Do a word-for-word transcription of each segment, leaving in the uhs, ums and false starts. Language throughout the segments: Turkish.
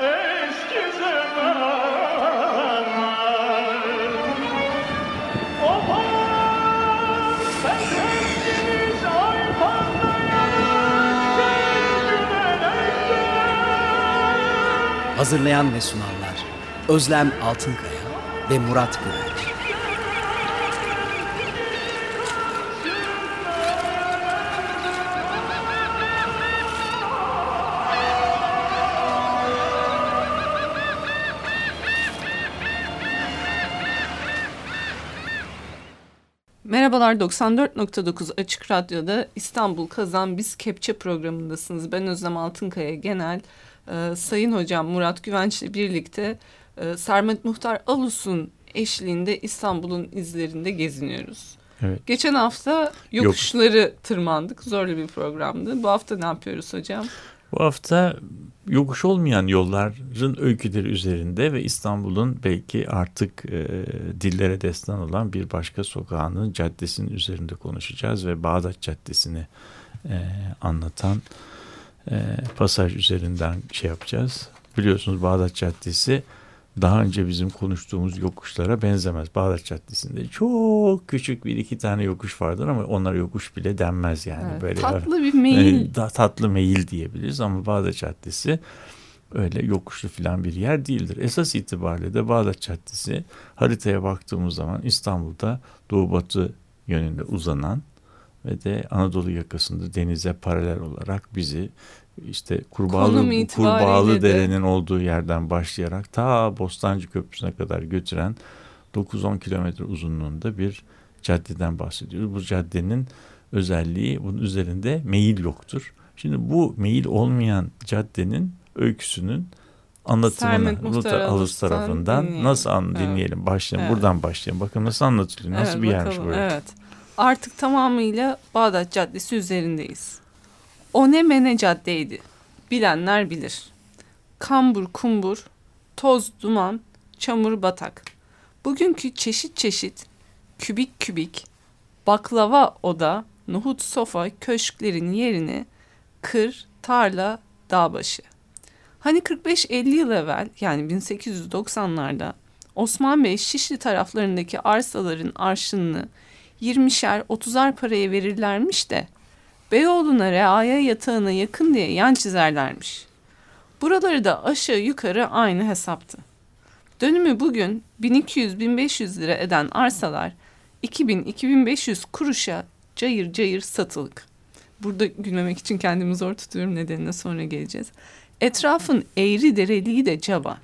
Eski zamanlar. Oba, ben hepsiniz ay patlayanım, sevgülenekten. Hazırlayan ve sunanlar Özlem Altınkaya ve Murat Kınar. Merhabalar, doksan dört nokta dokuz Açık Radyo'da İstanbul Kazan Biz Kepçe programındasınız. Ben Özlem Altınkaya Genel, e, Sayın Hocam Murat Güvenç'le birlikte e, Sermet Muhtar Alus'un eşliğinde İstanbul'un izlerinde geziniyoruz. Evet. Geçen hafta yokuşları Yok. tırmandık, zorlu bir programdı. Bu hafta ne yapıyoruz hocam? Bu hafta yokuş olmayan yolların öyküleri üzerinde ve İstanbul'un belki artık e, dillere destan olan bir başka sokağının, caddesinin üzerinde konuşacağız ve Bağdat Caddesi'ni e, anlatan e, pasaj üzerinden şey yapacağız. Biliyorsunuz Bağdat Caddesi daha önce bizim konuştuğumuz yokuşlara benzemez. Bağdat Caddesi'nde çok küçük bir iki tane yokuş vardır ama onlar yokuş bile denmez yani. Evet, böyle tatlı bir meyil. E, tatlı meyil diyebiliriz ama Bağdat Caddesi öyle yokuşlu falan bir yer değildir. Esas itibariyle de Bağdat Caddesi haritaya baktığımız zaman İstanbul'da doğu batı yönünde uzanan ve de Anadolu yakasında denize paralel olarak bizi İşte Kurbağalı, Kurbağalı Dere'nin olduğu yerden başlayarak ta Bostancı Köprüsü'ne kadar götüren dokuz on kilometre uzunluğunda bir caddeden bahsediyoruz. Bu caddenin özelliği, bunun üzerinde meyil yoktur. Şimdi bu meyil olmayan caddenin öyküsünün anlatımını Muhtar Alus tarafından dinleyelim. Nasıl an- evet. dinleyelim? Başlayalım. Evet. Buradan başlayalım. Bakın nasıl anlatılıyor? Nasıl evet, bir bakalım. Yermiş böyle? Evet. Artık tamamıyla Bağdat Caddesi üzerindeyiz. Onemene caddeydi. Bilenler bilir. Kambur kumbur, toz duman, çamur batak. Bugünkü çeşit çeşit, kübik kübik, baklava oda, nohut sofa köşklerin yerini kır, tarla, dağ başı. Hani kırk beş elli yıl evvel, yani bin sekiz yüz doksanlarda Osman Bey Şişli taraflarındaki arsaların arşınını yirmişer otuzar paraya verirlermiş de Beyoğlu'na reaya yatağına yakın diye yan çizerlermiş. Buraları da aşağı yukarı aynı hesaptı. Dönümü bugün bin iki yüz bin beş yüz lira eden arsalar iki bin iki bin beş yüz kuruşa cayır cayır satılık. Burada gülmemek için kendimi zor tutuyorum, nedenine sonra geleceğiz. Etrafın eğri dereliği de caba.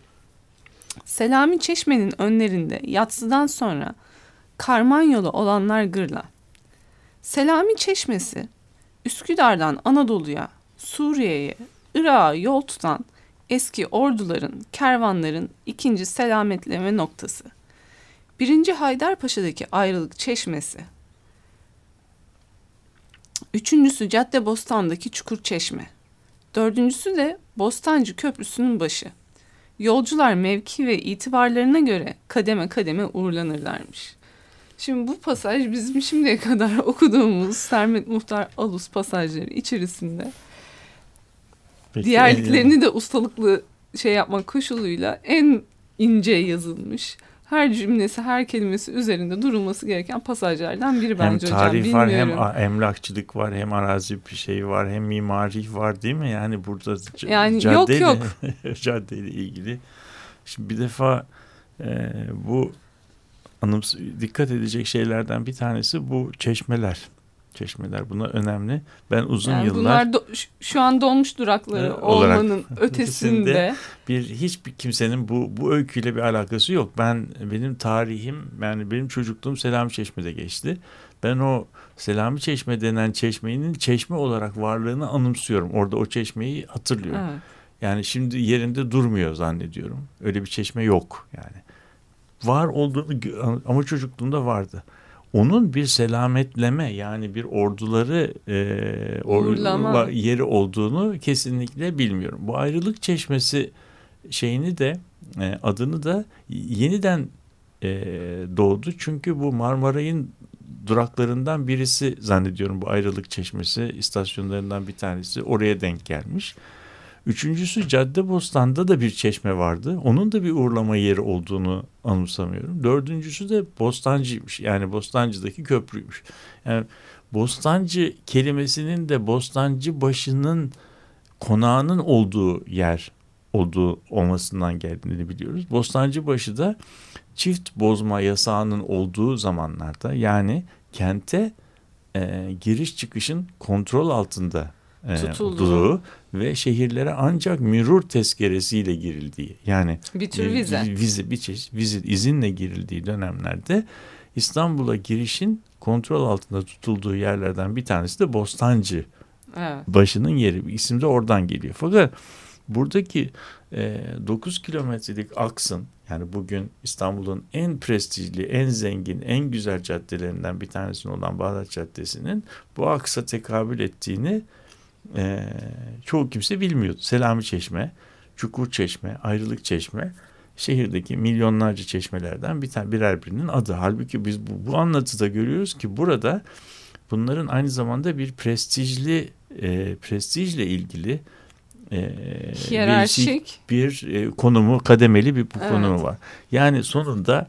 Selami Çeşme'nin önlerinde yatsıdan sonra karmanyolu olanlar gırla. Selami Çeşmesi Üsküdar'dan Anadolu'ya, Suriye'ye, Irak'a yol tutan eski orduların, kervanların ikinci selametleme noktası. Birinci Haydarpaşa'daki Ayrılık Çeşmesi. Üçüncüsü Caddebostan'daki Çukur Çeşme. Dördüncüsü de Bostancı Köprüsü'nün başı. Yolcular mevki ve itibarlarına göre kademe kademe uğurlanırlarmış. Şimdi bu pasaj bizim şimdiye kadar okuduğumuz Sermet Muhtar Alus pasajları içerisinde peki, diğerliklerini yani de ustalıklı şey yapmak koşuluyla en ince yazılmış, her cümlesi, her kelimesi üzerinde durulması gereken pasajlardan biri bence hocam. Hem tarih hocam, var, bilmiyorum. Hem emlakçılık var, hem arazi bir şey var, hem mimari var değil mi? Yani burada c- yani caddeyle, yok, yok. caddeyle ilgili. Şimdi bir defa e, bu Anımız, dikkat edecek şeylerden bir tanesi bu çeşmeler. Çeşmeler buna önemli. Ben uzun yani yıllar... Bunlar do, şu an dolmuş durakları olmanın ötesinde. bir Hiçbir kimsenin bu bu öyküyle bir alakası yok. Ben Benim tarihim, yani benim çocukluğum Selami Çeşme'de geçti. Ben o Selami Çeşme denen çeşmenin çeşme olarak varlığını anımsıyorum. Orada o çeşmeyi hatırlıyorum. Evet. Yani şimdi yerinde durmuyor zannediyorum. Öyle bir çeşme yok yani. Var olduğunu ama çocukluğumda vardı. Onun bir selametleme yani bir orduları e, or, yeri olduğunu kesinlikle bilmiyorum. Bu ayrılık çeşmesi şeyini de e, adını da yeniden e, doğdu. Çünkü bu Marmaray'ın duraklarından birisi zannediyorum bu ayrılık çeşmesi, istasyonlarından bir tanesi oraya denk gelmiş. Üçüncüsü Caddebostan'da da bir çeşme vardı. Onun da bir uğurlama yeri olduğunu anımsamıyorum. Dördüncüsü de Bostancı'ymış. Yani Bostancı'daki köprüymüş. Yani Bostancı kelimesinin de Bostancı başının konağının olduğu yer olduğu olmasından geldiğini biliyoruz. Bostancı başı da çift bozma yasağının olduğu zamanlarda yani kente e, giriş çıkışın kontrol altında tutulduğu ve şehirlere ancak mürur tezkeresiyle girildiği yani bir tür vize. vize bir çeşit vize izinle girildiği dönemlerde İstanbul'a girişin kontrol altında tutulduğu yerlerden bir tanesi de Bostancı evet. başının yeri isim de oradan geliyor. Fakat buradaki e, dokuz kilometrelik aksın yani bugün İstanbul'un en prestijli, en zengin, en güzel caddelerinden bir tanesi olan Bağdat Caddesi'nin bu aksa tekabül ettiğini Ee, çoğu kimse bilmiyordu. Selami Çeşme, Çukur Çeşme, Ayrılık Çeşme şehirdeki milyonlarca çeşmelerden bir tane birer birinin adı. Halbuki biz bu, bu anlatıda görüyoruz ki burada bunların aynı zamanda bir prestijli e, prestijle ilgili e, hiyerarşik bir, bir e, konumu, kademeli bir bu evet. konumu var. Yani sonunda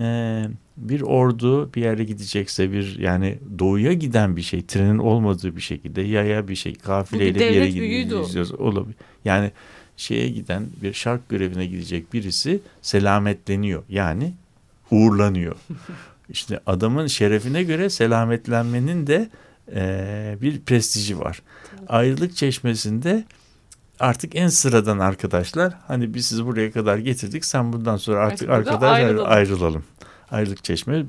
e, bir ordu bir yere gidecekse bir yani doğuya giden bir şey trenin olmadığı bir şekilde yaya bir şey kafileyle bir, bir yere gidiyoruz olabilir. Yani şeye giden bir şark görevine gidecek birisi selametleniyor yani uğurlanıyor. İşte adamın şerefine göre selametlenmenin de e, bir prestiji var. Tamam. Ayrılık çeşmesinde artık en sıradan arkadaşlar hani biz sizi buraya kadar getirdik sen bundan sonra artık arkadaşlar ayrılalım. ayrılalım. Ayrılık çeşme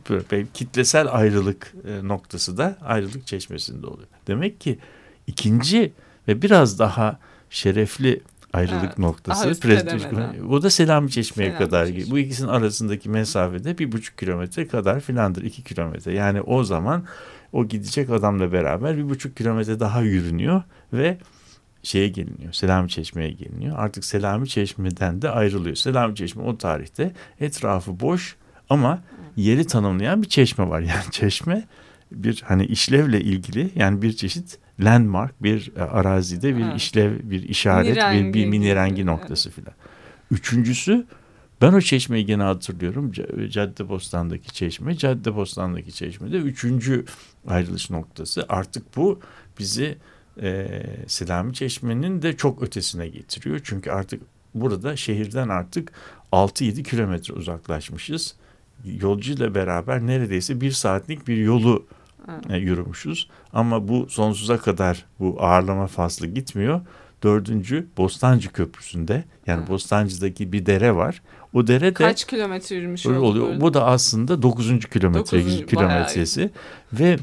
kitlesel ayrılık noktası da ayrılık çeşmesinde oluyor. Demek ki ikinci ve biraz daha şerefli ayrılık evet, noktası prestij, o da Selami Çeşme'ye Selami kadar. Çeşme. Bu ikisinin arasındaki mesafede bir buçuk kilometre kadar filandır iki kilometre. Yani o zaman o gidecek adamla beraber bir buçuk kilometre daha yürünüyor ve şeye geliniyor. Selami Çeşme'ye geliniyor. Artık Selami Çeşme'den de ayrılıyor. Selami Çeşme o tarihte etrafı boş ama yeri tanımlayan bir çeşme var. Yani çeşme bir hani işlevle ilgili yani bir çeşit landmark bir arazide bir evet. işlev bir işaret minirengi, bir, bir minirengi gibi. Noktası filan. Üçüncüsü ben o çeşmeyi gene hatırlıyorum. Caddebostan'daki çeşme. Caddebostan'daki çeşmede üçüncü ayrılış noktası. Artık bu bizi e, Selami Çeşme'nin de çok ötesine getiriyor. Çünkü artık burada şehirden artık altı yedi kilometre uzaklaşmışız. Yolcuyla beraber neredeyse bir saatlik bir yolu hmm. yürümüşüz. Ama bu sonsuza kadar bu ağırlama faslı gitmiyor. Dördüncü Bostancı Köprüsü'nde yani hmm. Bostancı'daki bir dere var. O dere de kaç kilometre yürümüş oluyor? Böyle. Bu da aslında dokuzuncu kilometre dokuzuncu kilometresi. Bayağı. Ve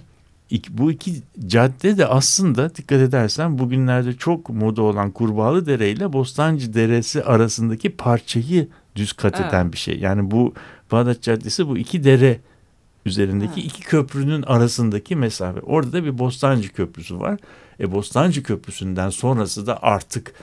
İki, bu iki cadde de aslında dikkat edersen bugünlerde çok moda olan Kurbağalı Dere ile Bostancı Deresi arasındaki parçayı düz kat eden evet. bir şey. Yani bu Bağdat Caddesi bu iki dere üzerindeki evet. iki köprünün arasındaki mesafe. Orada da bir Bostancı Köprüsü var. E, Bostancı Köprüsü'nden sonrası da artık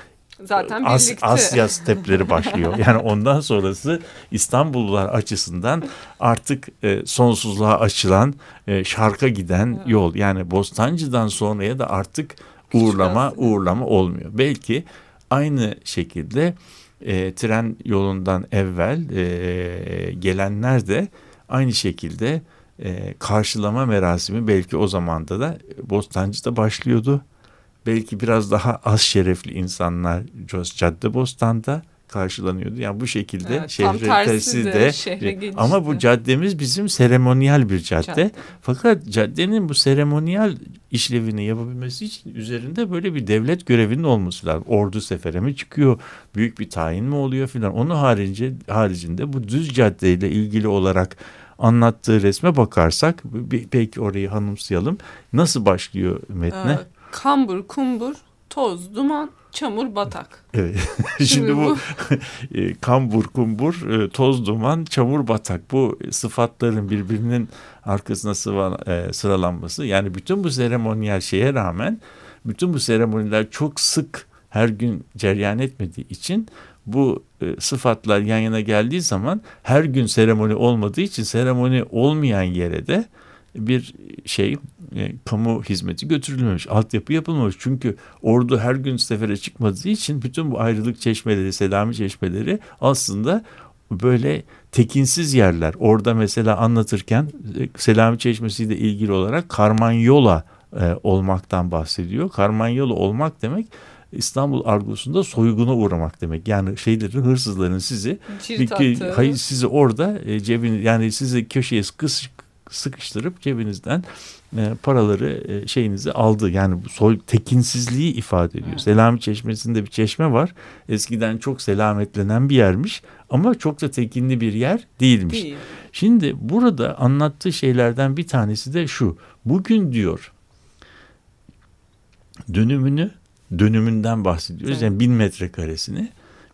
zaten As, Asya stepleri başlıyor. Yani ondan sonrası İstanbullular açısından artık e, sonsuzluğa açılan, e, şarka giden evet. yol. Yani Bostancı'dan sonraya da artık uğurlama uğurlama olmuyor. Belki aynı şekilde e, tren yolundan evvel e, gelenler de aynı şekilde e, karşılama merasimi belki o zamanda da Bostancı'da başlıyordu. Belki biraz daha az şerefli insanlar Caddebostan'da karşılanıyordu. Yani bu şekilde evet, şehre tersi de şehre ama bu caddemiz bizim seremoniyel bir cadde. cadde. Fakat caddenin bu seremoniyel işlevini yapabilmesi için üzerinde böyle bir devlet görevinin olması lazım. Ordu sefere mi çıkıyor? Büyük bir tayin mi oluyor filan? Onun harici, haricinde bu düz caddeyle ilgili olarak anlattığı resme bakarsak belki orayı hanımsayalım. Nasıl başlıyor metne? Evet. Kambur, kumbur, toz, duman, çamur, batak. Evet. Şimdi, Şimdi bu kambur, kumbur, toz, duman, çamur, batak. Bu sıfatların birbirinin arkasına sıva, e, sıralanması. Yani bütün bu seremoniyel şeye rağmen, bütün bu seremoniler çok sık her gün cereyan etmediği için bu e, sıfatlar yan yana geldiği zaman her gün seremoni olmadığı için seremoni olmayan yere de bir şey, e, kamu hizmeti götürülmemiş, altyapı yapılmamış. Çünkü ordu her gün sefere çıkmadığı için bütün bu ayrılık çeşmeleri, Selami çeşmeleri aslında böyle tekinsiz yerler. Orada mesela anlatırken Selami çeşmesiyle ilgili olarak karmanyola e, olmaktan bahsediyor. Karmanyola olmak demek İstanbul argosunda soyguna uğramak demek. Yani şeylerin, hırsızların sizi bir, hayır, sizi orada e, cebin, yani sizi köşeye sıkış sıkıştırıp cebinizden e, paraları, e, şeyinizi aldı. Yani bu soy, tekinsizliği ifade ediyor. Evet. Selami Çeşmesi'nde bir çeşme var. Eskiden çok selametlenen bir yermiş ama çok da tekinli bir yer değilmiş. Değil. Şimdi burada anlattığı şeylerden bir tanesi de şu. Bugün diyor dönümünü, dönümünden bahsediyoruz. Evet. Yani bin metrekaresini,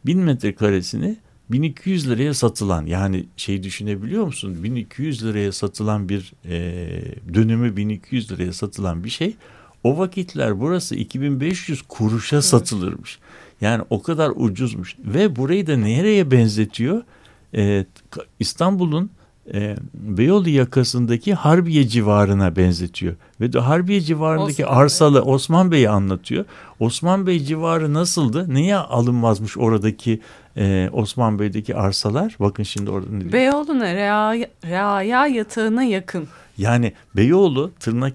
bin metrekaresini bin iki yüz liraya satılan, yani şey düşünebiliyor musun? bin iki yüz liraya satılan bir e, dönümü bin iki yüz liraya satılan bir şey. O vakitler burası iki bin beş yüz kuruşa satılırmış. Yani o kadar ucuzmuş. Ve burayı da nereye benzetiyor? E, İstanbul'un e, Beyoğlu yakasındaki Harbiye civarına benzetiyor. Ve de Harbiye civarındaki Osman arsalı Bey. Osman Bey'i anlatıyor. Osman Bey civarı nasıldı? Neye alınmazmış oradaki Ee, Osman Bey'deki arsalar? Bakın şimdi orada ne diyor? Beyoğlu'na reaya, reaya yatağına yakın. Yani Beyoğlu tırnak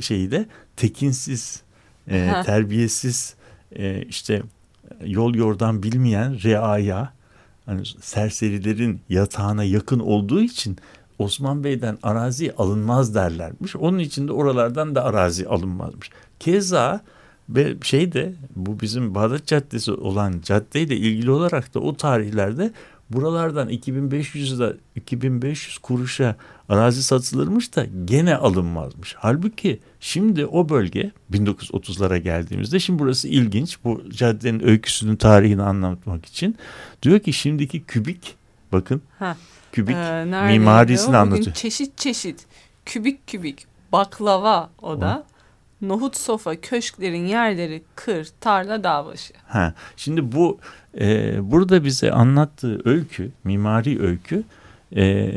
şeyi de tekinsiz, e, terbiyesiz, e, işte yol yordan bilmeyen reaya, hani serserilerin yatağına yakın olduğu için Osman Bey'den arazi alınmaz derlermiş. Onun için de oralardan da arazi alınmazmış. Keza ve şey de, bu bizim Bağdat Caddesi olan caddeyle ilgili olarak da o tarihlerde buralardan iki bin beş yüz kuruşa arazi satılırmış da gene alınmazmış. Halbuki şimdi o bölge bin dokuz yüz otuzlara geldiğimizde, şimdi burası ilginç, bu caddenin öyküsünün tarihini anlatmak için diyor ki şimdiki kübik, bakın ha, kübik e, mimarisini anlatıyor. Bugün çeşit çeşit kübik kübik baklava oda. O. Nohut sofa, köşklerin yerleri kır, tarla, dağ başı. Ha, şimdi bu e, burada bize anlattığı öykü, mimari öykü e,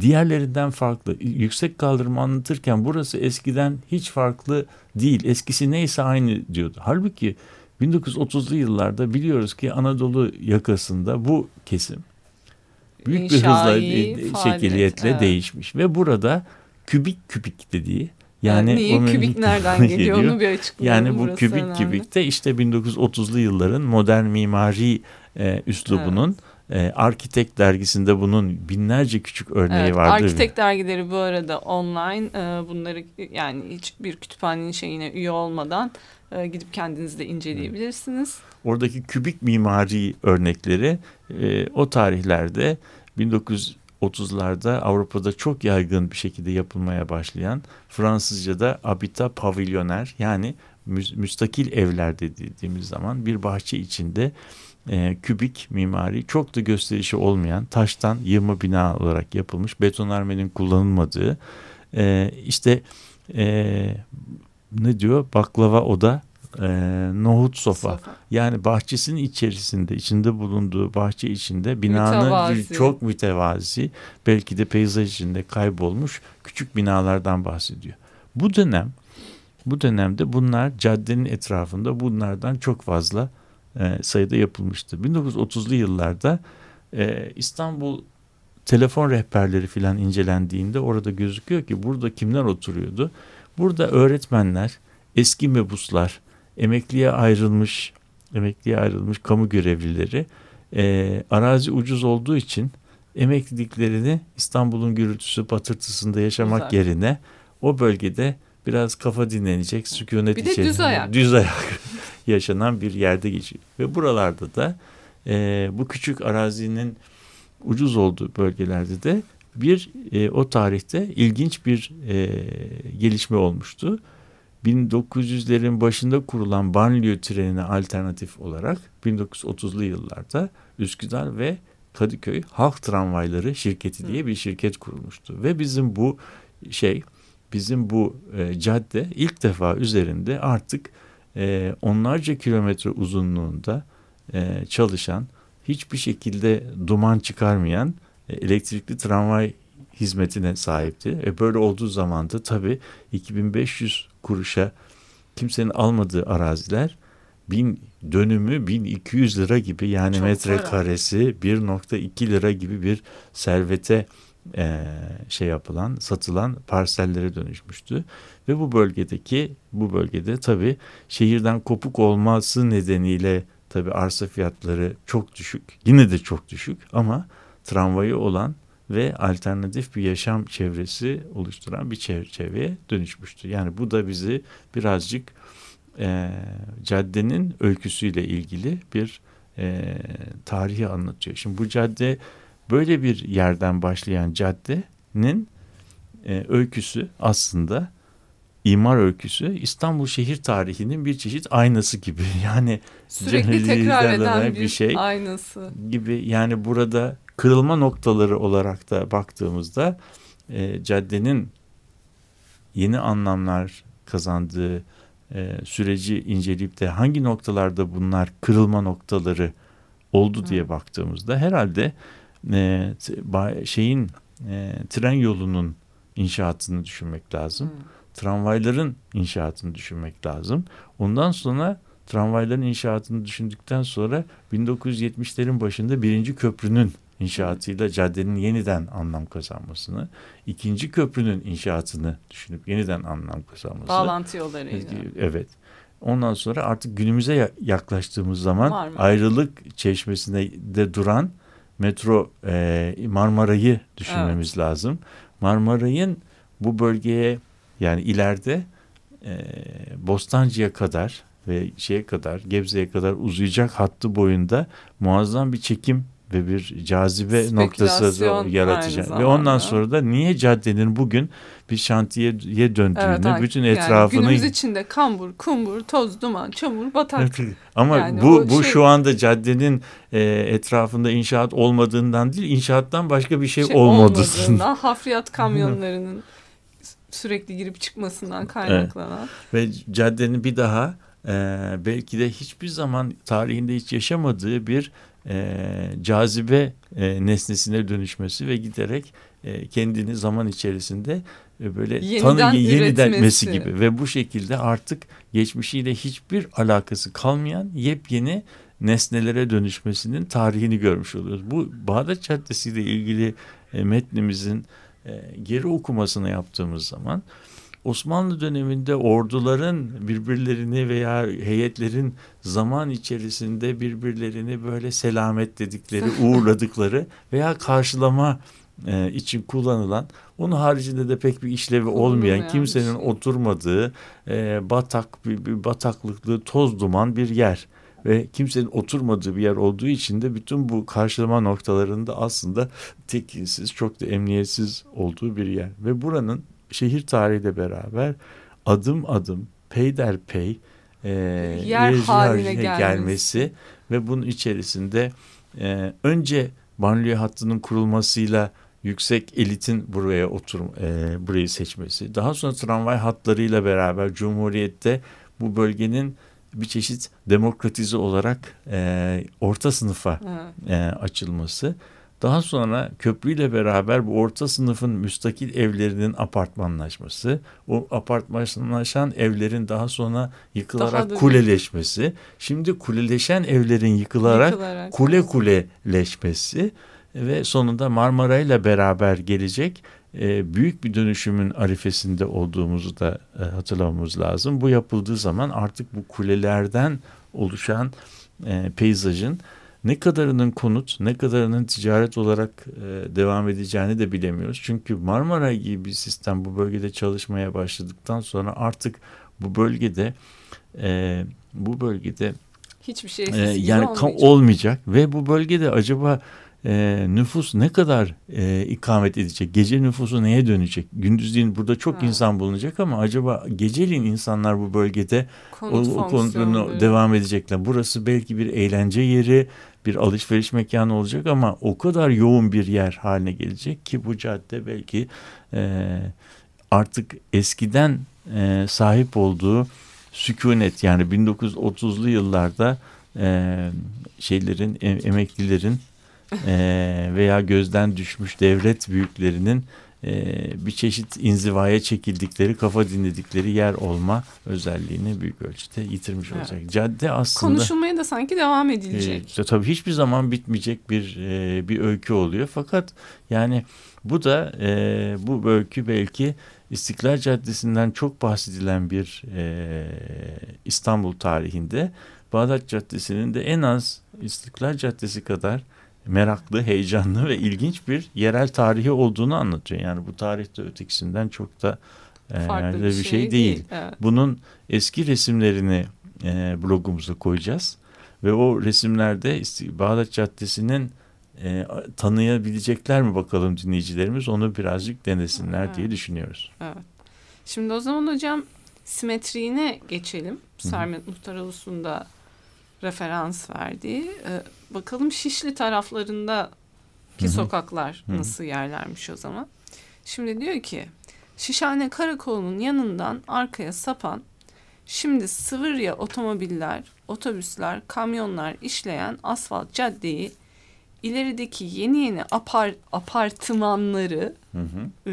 diğerlerinden farklı. Yüksek kaldırımı anlatırken burası eskiden hiç farklı değil. Eskisi neyse aynı diyordu. Halbuki bin dokuz yüz otuzlu yıllarda biliyoruz ki Anadolu yakasında bu kesim büyük İnşai, bir hızla faaliyet, şekiliyetle evet. değişmiş ve burada kübik kübik dediği, yani neyi, kübik nereden geliyor onu bir açıklayalım. Yani bu kübik önemli. Kübik de işte bin dokuz yüz otuzlu yılların modern mimari e, üslubunun evet. e, Arkitekt dergisinde bunun binlerce küçük örneği evet, vardır. Arkitekt dergileri bu arada online, e, bunları yani hiçbir kütüphanenin şeyine üye olmadan e, gidip kendiniz de inceleyebilirsiniz. Oradaki kübik mimari örnekleri e, o tarihlerde bin dokuz yüz otuzlarda Avrupa'da çok yaygın bir şekilde yapılmaya başlayan, Fransızca'da habitat pavilyoner, yani müstakil evler dediğimiz zaman bir bahçe içinde e, kübik mimari, çok da gösterişi olmayan, taştan yığma bina olarak yapılmış, betonarmenin kullanılmadığı, e, işte e, ne diyor, baklava oda, e, nohut sofa. sofa yani bahçesinin içerisinde, içinde bulunduğu bahçe içinde binanın mütevazi. Çok mütevazi, belki de peyzaj içinde kaybolmuş küçük binalardan bahsediyor. Bu dönem bu dönemde bunlar caddenin etrafında, bunlardan çok fazla e, sayıda yapılmıştı. bin dokuz yüz otuzlu yıllarda e, İstanbul telefon rehberleri filan incelendiğinde orada gözüküyor ki burada kimler oturuyordu? Burada öğretmenler, eski mebuslar, Emekliye ayrılmış, emekliye ayrılmış kamu görevlileri, e, arazi ucuz olduğu için emekliliklerini İstanbul'un gürültüsü, patırtısında yaşamak Güzel. yerine o bölgede biraz kafa dinlenecek, sükunet içerisinde düz ayak, düz ayak yaşanan bir yerde geçiyor. Ve buralarda da e, bu küçük arazinin ucuz olduğu bölgelerde de bir e, o tarihte ilginç bir e, gelişme olmuştu. bin dokuz yüzlerin başında kurulan banliyö trenine alternatif olarak bin dokuz yüz otuzlu yıllarda Üsküdar ve Kadıköy Halk Tramvayları Şirketi diye bir şirket kurulmuştu. Ve bizim bu şey, bizim bu e, cadde ilk defa üzerinde artık e, onlarca kilometre uzunluğunda e, çalışan, hiçbir şekilde duman çıkarmayan e, elektrikli tramvay hizmetine sahipti. E, böyle olduğu zaman da tabii iki bin beş yüz kuruşa kimsenin almadığı araziler bin dönümü bin iki yüz lira gibi, yani çok metrekaresi bir virgül iki lira gibi bir servete e, şey yapılan, satılan parsellere dönüşmüştü. Ve bu bölgedeki bu bölgede tabii şehirden kopuk olması nedeniyle tabii arsa fiyatları çok düşük. Yine de çok düşük ama tramvayı olan ve alternatif bir yaşam çevresi oluşturan bir çerçeveye dönüşmüştü. Yani bu da bizi birazcık e, caddenin öyküsüyle ilgili bir e, tarihi anlatıyor. Şimdi bu cadde, böyle bir yerden başlayan caddenin e, öyküsü aslında, imar öyküsü İstanbul şehir tarihinin bir çeşit aynası gibi. Yani sürekli tekrar eden bir, bir şey aynası gibi. Yani burada kırılma noktaları olarak da baktığımızda e, caddenin yeni anlamlar kazandığı e, süreci inceleyip de hangi noktalarda bunlar kırılma noktaları oldu diye Hı. baktığımızda herhalde e, t- şeyin e, tren yolunun inşaatını düşünmek lazım. Hı. Tramvayların inşaatını düşünmek lazım. Ondan sonra tramvayların inşaatını düşündükten sonra bin dokuz yüz yetmişlerin başında birinci köprünün inşaatıyla caddenin yeniden anlam kazanmasını, ikinci köprünün inşaatını düşünüp yeniden anlam kazanması. Bağlantı yollarıyla. Evet. Ondan sonra artık günümüze yaklaştığımız zaman Marmaray. Ayrılık Çeşmesi'nde de duran metro e, Marmaray'ı düşünmemiz evet. lazım. Marmaray'ın bu bölgeye, yani ileride e, Bostancı'ya kadar ve şeye kadar, Gebze'ye kadar uzayacak hattı boyunda muazzam bir çekim ve bir cazibe noktası yaratacak. Ve ondan sonra da niye caddenin bugün bir şantiyeye döndüğünü, evet, bütün yani etrafını... Günümüz içinde kambur, kumbur, toz, duman, çamur, batak. Ama yani bu, bu şey... şu anda caddenin e, etrafında inşaat olmadığından değil, inşaattan başka bir şey, şey olmadığından. Hafriyat kamyonlarının sürekli girip çıkmasından kaynaklanan. Evet. Ve caddenin bir daha e, belki de hiçbir zaman tarihinde hiç yaşamadığı bir E, cazibe e, nesnesine dönüşmesi ve giderek e, kendini zaman içerisinde e, böyle yeniden tanı yenilenmesi gibi ve bu şekilde artık geçmişiyle hiçbir alakası kalmayan yepyeni nesnelere dönüşmesinin tarihini görmüş oluyoruz. Bu Bağdat Caddesi ile ilgili e, metnimizin e, geri okumasını yaptığımız zaman Osmanlı döneminde orduların birbirlerini veya heyetlerin zaman içerisinde birbirlerini böyle selamet dedikleri, uğurladıkları veya karşılama e, için kullanılan, onun haricinde de pek bir işlevi olmayan, kimsenin oturmadığı, e, batak, bir, bir bataklıklı, toz duman bir yer ve kimsenin oturmadığı bir yer olduğu için de bütün bu karşılama noktalarında aslında tekinsiz, çok da emniyetsiz olduğu bir yer ve buranın şehir tarihiyle beraber adım adım peyderpey e, yer haline gelmesi. gelmesi ve bunun içerisinde e, önce banliyö hattının kurulmasıyla yüksek elitin buraya otur e, burayı seçmesi, daha sonra tramvay hatlarıyla beraber Cumhuriyet'te bu bölgenin bir çeşit demokratize olarak e, orta sınıfa e, açılması. Daha sonra köprüyle beraber bu orta sınıfın müstakil evlerinin apartmanlaşması, o apartmanlaşan evlerin daha sonra yıkılarak daha kuleleşmesi, bir... şimdi kuleleşen evlerin yıkılarak, yıkılarak kule kuleleşmesi ve sonunda Marmaray'la beraber gelecek büyük bir dönüşümün arifesinde olduğumuzu da hatırlamamız lazım. Bu yapıldığı zaman artık bu kulelerden oluşan peyzajın ne kadarının konut, ne kadarının ticaret olarak e, devam edeceğini de bilemiyoruz. Çünkü Marmaray gibi bir sistem bu bölgede çalışmaya başladıktan sonra artık bu bölgede e, bu bölgede hiçbir şey e, yani olmayacak. olmayacak ve bu bölgede acaba e, nüfus ne kadar e, ikamet edecek? Gece nüfusu neye dönecek? Gündüzleyin burada çok ha. insan bulunacak ama acaba geceliğin insanlar bu bölgede Konut o, o konutlarına devam edecekler. Burası belki bir eğlence yeri, bir alışveriş mekanı olacak ama o kadar yoğun bir yer haline gelecek ki bu cadde belki e, artık eskiden e, sahip olduğu sükunet, yani bin dokuz yüz otuzlu yıllarda e, şeylerin em, emeklilerin e, veya gözden düşmüş devlet büyüklerinin e, bir çeşit inzivaya çekildikleri, kafa dinledikleri yer olma özelliğini büyük ölçüde yitirmiş evet. olacak. Cadde aslında konuşulmaya da sanki devam edilecek. E, tabii hiçbir zaman bitmeyecek bir e, bir öykü oluyor. Fakat yani bu da e, bu öykü belki İstiklal Caddesi'nden çok bahsedilen bir e, İstanbul tarihinde Bağdat Caddesi'nin de en az İstiklal Caddesi kadar meraklı, heyecanlı ve ilginç bir yerel tarihi olduğunu anlatıyor. Yani bu tarihte ötekisinden çok da e, farklı bir şey, şey değil. değil. Evet. Bunun eski resimlerini e, blogumuza koyacağız ve o resimlerde Bağdat Caddesi'nin E, tanıyabilecekler mi bakalım dinleyicilerimiz, onu birazcık denesinler evet. diye düşünüyoruz. Evet. Şimdi o zaman hocam simetriğine geçelim. Hı-hı. Sermet Muhtar Alus'un da referans verdiği. E, bakalım Şişli taraflarındaki Hı-hı. sokaklar Hı-hı. nasıl yerlermiş o zaman. Şimdi diyor ki Şişhane Karakolu'nun yanından arkaya sapan, şimdi sıvırya otomobiller, otobüsler, kamyonlar işleyen asfalt caddeyi, İlerideki yeni yeni apar, apartmanları hı hı. E,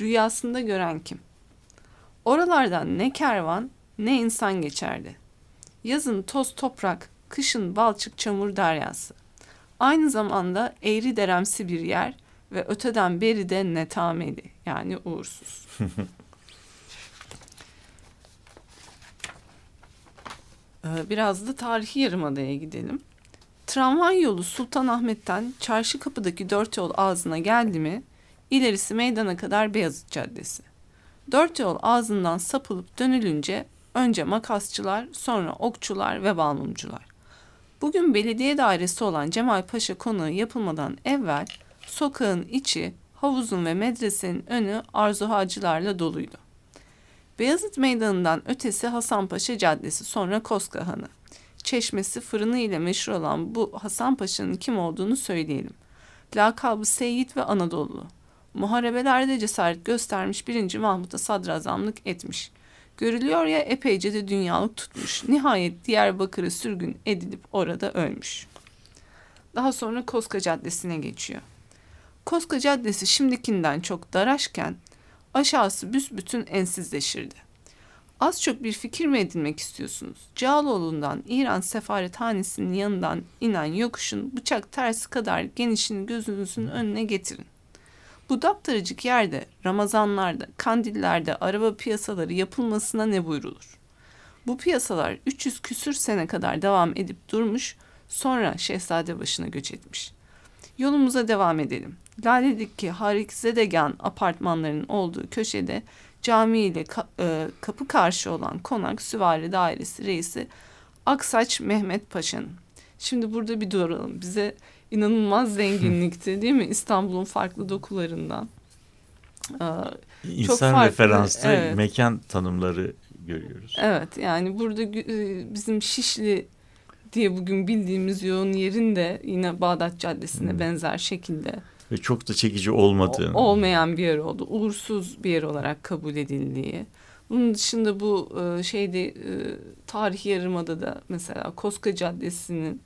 rüyasında gören kim? Oralardan ne kervan ne insan geçerdi. Yazın toz toprak, kışın balçık çamur deryası. Aynı zamanda eğri deremsi bir yer ve öteden beri de netameli, yani uğursuz. e, biraz da tarihi yarımadaya gidelim. Tramvay yolu Sultanahmet'ten Çarşı Kapı'daki dört yol ağzına geldi mi, ilerisi meydana kadar Beyazıt Caddesi. Dört yol ağzından sapılıp dönülünce önce makasçılar, sonra okçular ve balmumcular. Bugün belediye dairesi olan Cemal Paşa Konağı yapılmadan evvel sokağın içi, havuzun ve medresenin önü arzuhacılarla doluydu. Beyazıt Meydanı'ndan ötesi Hasan Paşa Caddesi, sonra Koskahanı Çeşmesi, fırını ile meşhur olan bu Hasan Paşa'nın kim olduğunu söyleyelim. Lakabı Seyyid ve Anadolu. Muharebelerde cesaret göstermiş, birinci Mahmut'a sadrazamlık etmiş. Görülüyor ya epeyce de dünyalık tutmuş. Nihayet Diyarbakır'a sürgün edilip orada ölmüş. Daha sonra Koska Caddesi'ne geçiyor. Koska Caddesi şimdikinden çok daraşken aşağısı büsbütün ensizleşirdi. Az çok bir fikir mi edinmek istiyorsunuz? Cağaloğlu'ndan İran Sefarethanesi'nin yanından inen yokuşun bıçak tersi kadar genişini gözünüzün önüne getirin. Bu daptarıcık yerde Ramazanlarda, kandillerde araba piyasaları yapılmasına ne buyrulur? Bu piyasalar üç yüz küsür sene kadar devam edip durmuş, sonra Şehzadebaşı'na göç etmiş. Yolumuza devam edelim. Laledik'teki Harik Zedegan apartmanlarının olduğu köşede cami ile ka- e, kapı karşı olan konak süvari dairesi reisi Aksaç Mehmet Paşa'nın. Şimdi burada bir duralım. Bize inanılmaz zenginlikti değil mi? İstanbul'un farklı dokularından. Ee, İnsan çok farklı, referanslı evet. mekan tanımları görüyoruz. Evet, yani burada e, bizim Şişli diye bugün bildiğimiz yoğun yerin de yine Bağdat Caddesi'ne hmm. benzer şekilde. Ve çok da çekici olmadığı. Olmayan bir yer oldu. Uğursuz bir yer olarak kabul edildiği. Bunun dışında bu şeyde tarihi yarımada da mesela Koska Caddesi'nin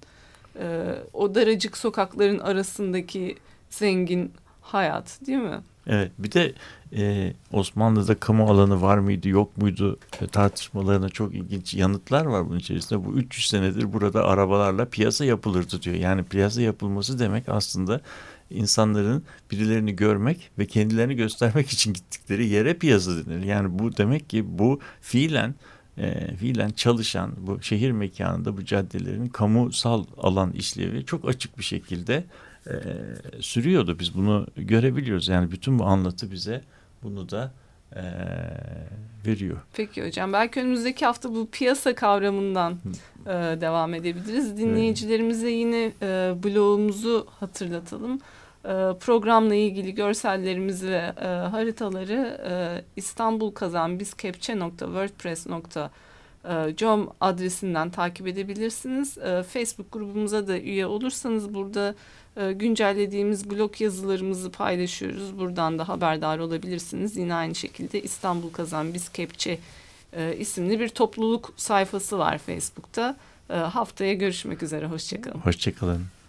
o daracık sokakların arasındaki zengin hayat değil mi? Evet, bir de e, Osmanlı'da kamu alanı var mıydı yok muydu e, tartışmalarına çok ilginç yanıtlar var bunun içerisinde. Bu üç yüz senedir burada arabalarla piyasa yapılırdı diyor. Yani piyasa yapılması demek aslında insanların birilerini görmek ve kendilerini göstermek için gittikleri yere piyasa denir. Yani bu demek ki bu fiilen e, fiilen çalışan bu şehir mekanında bu caddelerin kamusal alan işlevi çok açık bir şekilde E, sürüyordu. Biz bunu görebiliyoruz. Yani bütün bu anlatı bize bunu da e, veriyor. Peki hocam, belki önümüzdeki hafta bu piyasa kavramından e, devam edebiliriz. Dinleyicilerimize yine e, blogumuzu hatırlatalım. Programla ilgili görsellerimizi ve e, haritaları e, istanbul kazan biz kepçe nokta wordpress nokta com adresinden takip edebilirsiniz. E, Facebook grubumuza da üye olursanız burada e, güncellediğimiz blog yazılarımızı paylaşıyoruz. Buradan da haberdar olabilirsiniz. Yine aynı şekilde İstanbul Kazan Biz Kepçe e, isimli bir topluluk sayfası var Facebook'ta. E, haftaya görüşmek üzere. Hoşçakalın. Hoşçakalın.